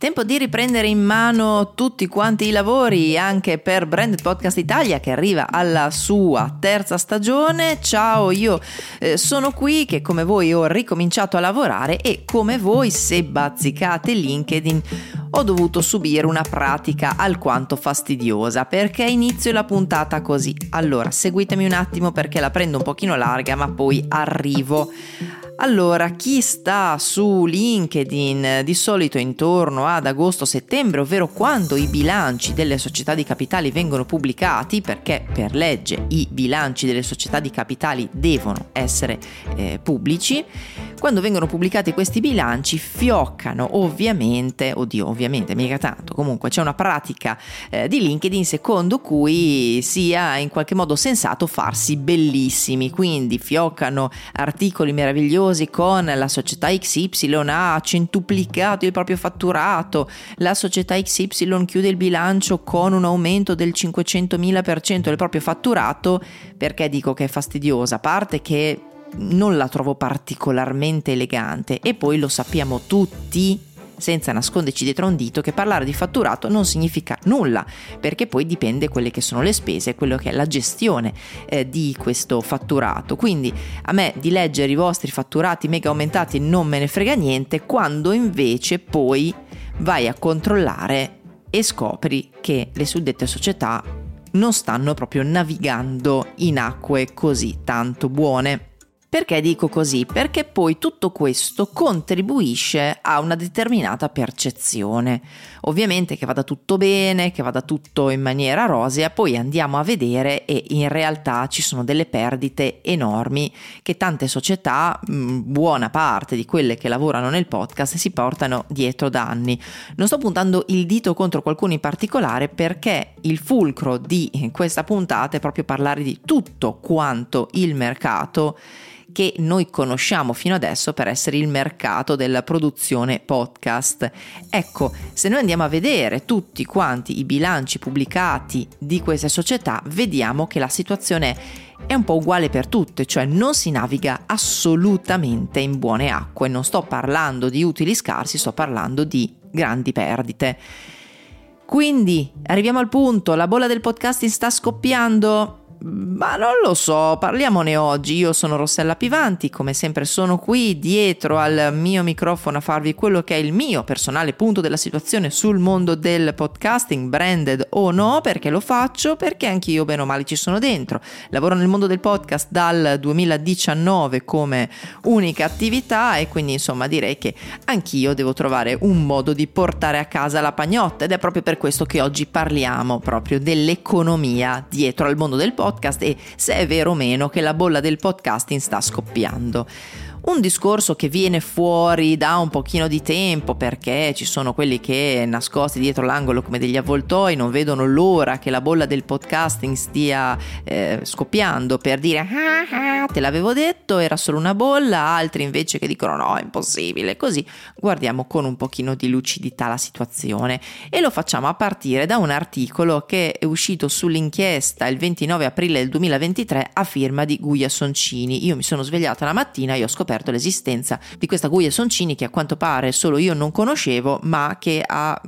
Tempo di riprendere in mano tutti quanti i lavori anche per Branded Podcast Italia, che arriva alla sua terza stagione. Ciao, io sono qui che come voi ho ricominciato a lavorare e come voi, se bazzicate LinkedIn, ho dovuto subire una pratica alquanto fastidiosa, perché inizio la puntata così. Allora, seguitemi un attimo perché la prendo un pochino larga, ma poi arrivo. Allora, chi sta su LinkedIn di solito intorno ad agosto-settembre, ovvero quando i bilanci delle società di capitali vengono pubblicati, perché per legge i bilanci delle società di capitali devono essere pubblici, quando vengono pubblicati questi bilanci fioccano ovviamente, mica tanto, comunque c'è una pratica di LinkedIn secondo cui sia in qualche modo sensato farsi bellissimi, quindi fioccano articoli meravigliosi con la società XY ha centuplicato il proprio fatturato, la società XY chiude il bilancio con un aumento del 500.000% del proprio fatturato. Perché dico che è fastidiosa? A parte che non la trovo particolarmente elegante, e poi lo sappiamo tutti senza nasconderci dietro un dito che parlare di fatturato non significa nulla, perché poi dipende quelle che sono le spese e quello che è la gestione di questo fatturato. Quindi a me di leggere i vostri fatturati mega aumentati non me ne frega niente, quando invece poi vai a controllare e scopri che le suddette società non stanno proprio navigando in acque così tanto buone. Perché dico così? Perché poi tutto questo contribuisce a una determinata percezione. Ovviamente che vada tutto bene, che vada tutto in maniera rosea, poi andiamo a vedere e in realtà ci sono delle perdite enormi che tante società, buona parte di quelle che lavorano nel podcast, si portano dietro da anni. Non sto puntando il dito contro qualcuno in particolare, perché il fulcro di questa puntata è proprio parlare di tutto quanto il mercato che noi conosciamo fino adesso per essere il mercato della produzione podcast. Ecco, se noi andiamo a vedere tutti quanti i bilanci pubblicati di queste società, vediamo che la situazione è un po' uguale per tutte, cioè non si naviga assolutamente in buone acque. Non sto parlando di utili scarsi, sto parlando di grandi perdite. Quindi arriviamo al punto, la bolla del podcasting sta scoppiando? Ma non lo so, parliamone oggi. Io sono Rossella Pivanti, come sempre sono qui dietro al mio microfono a farvi quello che è il mio personale punto della situazione sul mondo del podcasting, branded o no, perché lo faccio, perché anch'io bene o male ci sono dentro. Lavoro nel mondo del podcast dal 2019 come unica attività e quindi insomma direi che anch'io devo trovare un modo di portare a casa la pagnotta, ed è proprio per questo che oggi parliamo proprio dell'economia dietro al mondo del podcast e se è vero o meno che la bolla del podcasting sta scoppiando. Un discorso che viene fuori da un pochino di tempo, perché ci sono quelli che, nascosti dietro l'angolo come degli avvoltoi, non vedono l'ora che la bolla del podcasting stia scoppiando per dire ah, te l'avevo detto, era solo una bolla. Altri invece che dicono no, è impossibile. Così guardiamo con un pochino di lucidità la situazione, e lo facciamo a partire da un articolo che è uscito sull'Inchiesta il 29 aprile del 2023 a firma di Guia Soncini. Io mi sono svegliata la mattina e ho scoperto l'esistenza di questa Guia Soncini, che a quanto pare solo io non conoscevo, ma che ha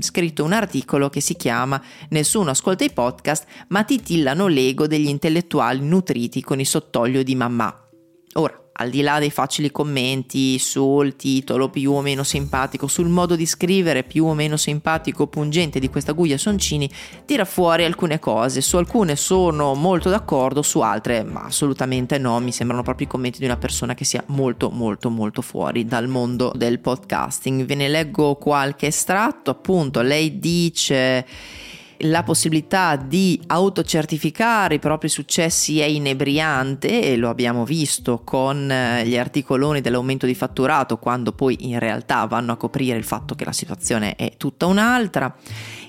scritto un articolo che si chiama "Nessuno ascolta i podcast, ma titillano l'ego degli intellettuali nutriti con il sottolio di mammà". Ora, al di là dei facili commenti sul titolo più o meno simpatico, sul modo di scrivere più o meno simpatico, pungente di questa Guia Soncini, tira fuori alcune cose. Su alcune sono molto d'accordo, su altre ma assolutamente no. Mi sembrano proprio i commenti di una persona che sia molto fuori dal mondo del podcasting. Ve ne leggo qualche estratto. Appunto, lei dice: la possibilità di autocertificare i propri successi è inebriante, e lo abbiamo visto con gli articoloni dell'aumento di fatturato, quando poi in realtà vanno a coprire il fatto che la situazione è tutta un'altra.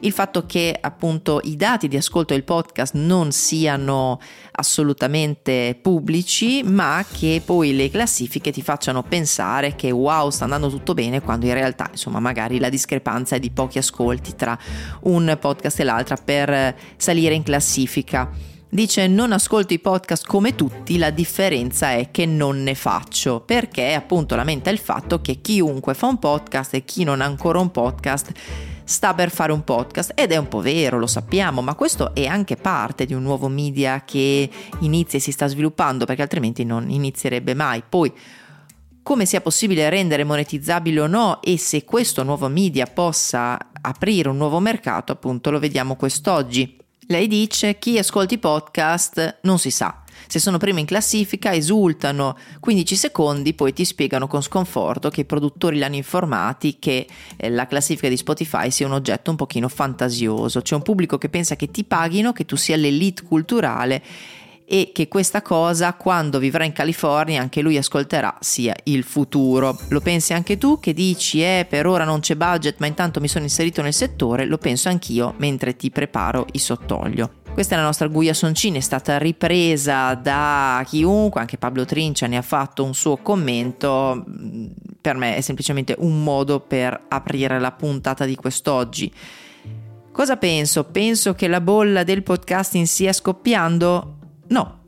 Il fatto che appunto i dati di ascolto del podcast non siano assolutamente pubblici, ma che poi le classifiche ti facciano pensare che wow, sta andando tutto bene, quando in realtà insomma magari la discrepanza è di pochi ascolti tra un podcast e l'altro per salire in classifica. dice: non ascolto i podcast come tutti, la differenza è che non ne faccio, perché appunto lamenta il fatto che chiunque fa un podcast e chi non ha ancora un podcast sta per fare un podcast, ed è un po' vero, lo sappiamo, ma questo è anche parte di un nuovo media che inizia e si sta sviluppando, perché altrimenti non inizierebbe mai. Poi come sia possibile rendere monetizzabile o no, e se questo nuovo media possa aprire un nuovo mercato, appunto lo vediamo quest'oggi. Lei dice: chi ascolta i podcast non si sa, se sono primi in classifica esultano 15 secondi, poi ti spiegano con sconforto che i produttori li hanno informati che la classifica di Spotify sia un oggetto un pochino fantasioso. C'è un pubblico che pensa che ti paghino, che tu sia l'elite culturale e che questa cosa, quando vivrà in California, anche lui ascolterà, sia il futuro. Lo pensi anche tu che dici per ora non c'è budget, ma intanto mi sono inserito nel settore? Lo penso anch'io mentre ti preparo i sottolio. Questa è la nostra Guia Soncini, è stata ripresa da chiunque, anche Pablo Trincia ne ha fatto un suo commento. Per me è semplicemente un modo per aprire la puntata di quest'oggi. Cosa penso? Penso che la bolla del podcasting stia scoppiando? No,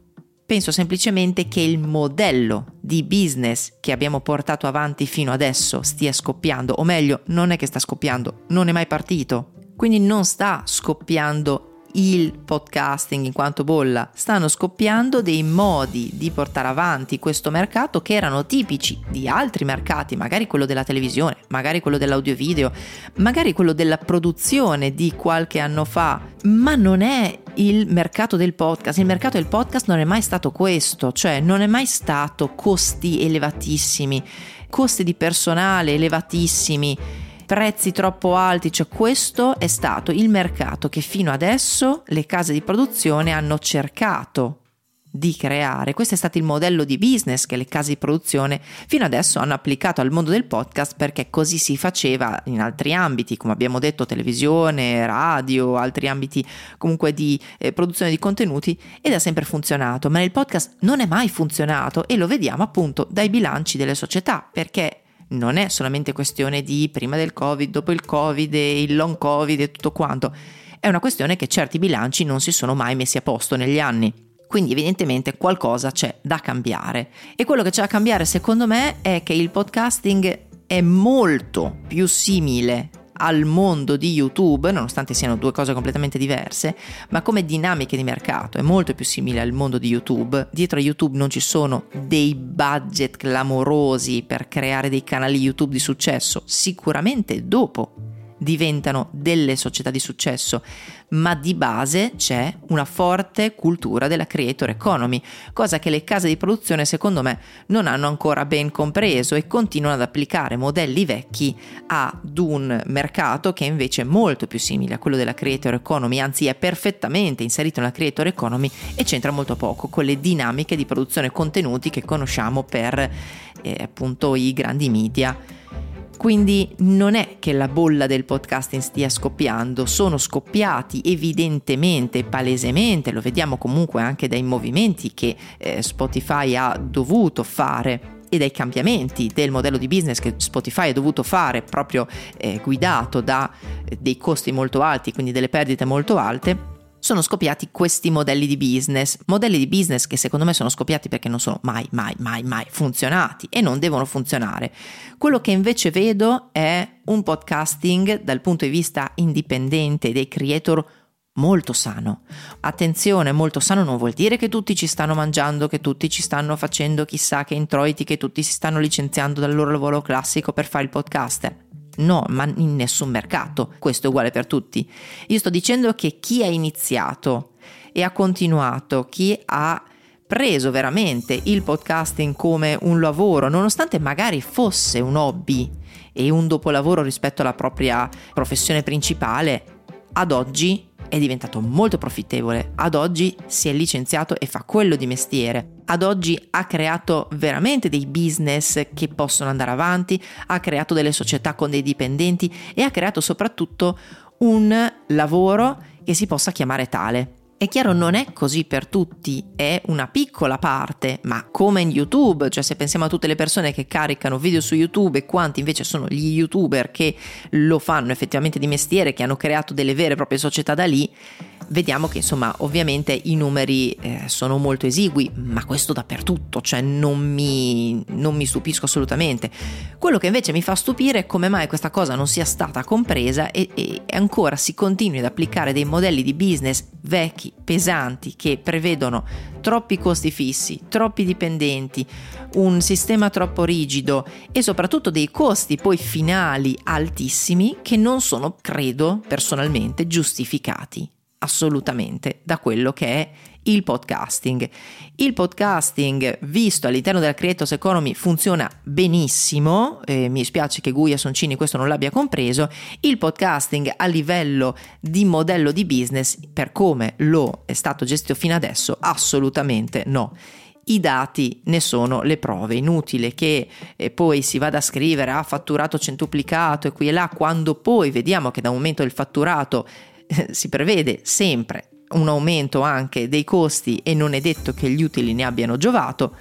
penso semplicemente che il modello di business che abbiamo portato avanti fino adesso stia scoppiando, o meglio, non è che sta scoppiando, non è mai partito. Quindi non sta scoppiando il podcasting in quanto bolla, stanno scoppiando dei modi di portare avanti questo mercato che erano tipici di altri mercati, magari quello della televisione, magari quello dell'audio-video, magari quello della produzione di qualche anno fa, ma non è il mercato del podcast. Il mercato del podcast non è mai stato questo, cioè non è mai stato costi elevatissimi, costi di personale elevatissimi, prezzi troppo alti, cioè questo è stato il mercato che fino adesso le case di produzione hanno cercato di creare. Questo è stato il modello di business che le case di produzione fino adesso hanno applicato al mondo del podcast, perché così si faceva in altri ambiti, come abbiamo detto, televisione, radio, altri ambiti comunque di produzione di contenuti, ed ha sempre funzionato, ma nel podcast non è mai funzionato, e lo vediamo appunto dai bilanci delle società, perché non è solamente questione di prima del Covid, dopo il Covid e il long Covid e tutto quanto, è una questione che certi bilanci non si sono mai messi a posto negli anni, quindi evidentemente qualcosa c'è da cambiare. E quello che c'è da cambiare, secondo me, è che il podcasting è molto più simile al mondo di YouTube, nonostante siano due cose completamente diverse, ma come dinamiche di mercato è molto più simile al mondo di YouTube. Dietro a YouTube non ci sono dei budget clamorosi per creare dei canali YouTube di successo, sicuramente dopo diventano delle società di successo, ma di base c'è una forte cultura della creator economy, cosa che le case di produzione secondo me non hanno ancora ben compreso, e continuano ad applicare modelli vecchi ad un mercato che invece è molto più simile a quello della creator economy, anzi è perfettamente inserito nella creator economy e c'entra molto poco con le dinamiche di produzione contenuti che conosciamo per appunto i grandi media. Quindi non è che la bolla del podcasting stia scoppiando, sono scoppiati evidentemente, palesemente, lo vediamo comunque anche dai movimenti che Spotify ha dovuto fare e dai cambiamenti del modello di business che Spotify ha dovuto fare, proprio guidato da dei costi molto alti, quindi delle perdite molto alte. Sono scoppiati questi modelli di business che secondo me sono scoppiati perché non sono mai funzionati e non devono funzionare. Quello che invece vedo è un podcasting dal punto di vista indipendente dei creator molto sano. Attenzione, molto sano non vuol dire che tutti ci stanno mangiando, che tutti ci stanno facendo chissà che introiti, che tutti si stanno licenziando dal loro lavoro classico per fare il podcaster. No, ma in nessun mercato questo è uguale per tutti. Io sto dicendo che chi ha iniziato e ha continuato, chi ha preso veramente il podcasting come un lavoro, nonostante magari fosse un hobby e un dopolavoro rispetto alla propria professione principale, ad oggi è diventato molto profittevole, ad oggi si è licenziato e fa quello di mestiere, ad oggi ha creato veramente dei business che possono andare avanti, ha creato delle società con dei dipendenti e ha creato soprattutto un lavoro che si possa chiamare tale. È chiaro, non è così per tutti, è una piccola parte, ma come in YouTube, cioè se pensiamo a tutte le persone che caricano video su YouTube e quanti invece sono gli YouTuber che lo fanno effettivamente di mestiere, che hanno creato delle vere e proprie società da lì, vediamo che insomma ovviamente i numeri sono molto esigui, ma questo dappertutto, cioè non mi stupisco assolutamente. Quello che invece mi fa stupire è come mai questa cosa non sia stata compresa e ancora si continui ad applicare dei modelli di business vecchi, pesanti, che prevedono troppi costi fissi, troppi dipendenti, un sistema troppo rigido e soprattutto dei costi poi finali altissimi che non sono, credo personalmente, giustificati assolutamente da quello che è il podcasting. Il podcasting visto all'interno della Creators Economy funziona benissimo, mi spiace che Guia Soncini questo non l'abbia compreso. Il podcasting a livello di modello di business, per come lo è stato gestito fino adesso, assolutamente no. I dati ne sono le prove, inutile che poi si vada a scrivere ha fatturato centuplicato e qui e là, quando poi vediamo che da un momento del fatturato si prevede sempre un aumento anche dei costi e non è detto che gli utili ne abbiano giovato,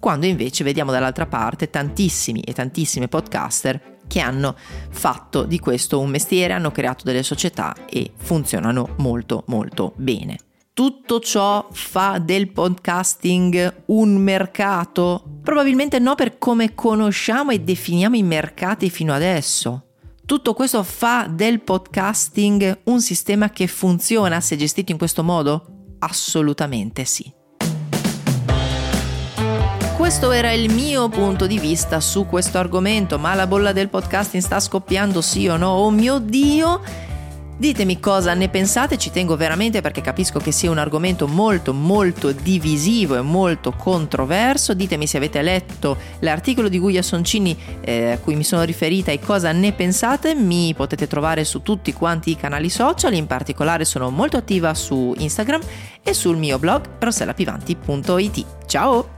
quando invece vediamo dall'altra parte tantissimi e tantissime podcaster che hanno fatto di questo un mestiere, hanno creato delle società e funzionano molto molto bene. Tutto ciò fa del podcasting un mercato? Probabilmente no, per come conosciamo e definiamo i mercati fino adesso. Tutto questo fa del podcasting un sistema che funziona se gestito in questo modo? Assolutamente sì. Questo era il mio punto di vista su questo argomento, ma la bolla del podcasting sta scoppiando, sì o no? Oh mio Dio! Ditemi cosa ne pensate, ci tengo veramente perché capisco che sia un argomento molto molto divisivo e molto controverso. Ditemi se avete letto l'articolo di Guia Soncini a cui mi sono riferita e cosa ne pensate. Mi potete trovare su tutti quanti i canali social, in particolare sono molto attiva su Instagram e sul mio blog rossellapivanti.it. Ciao!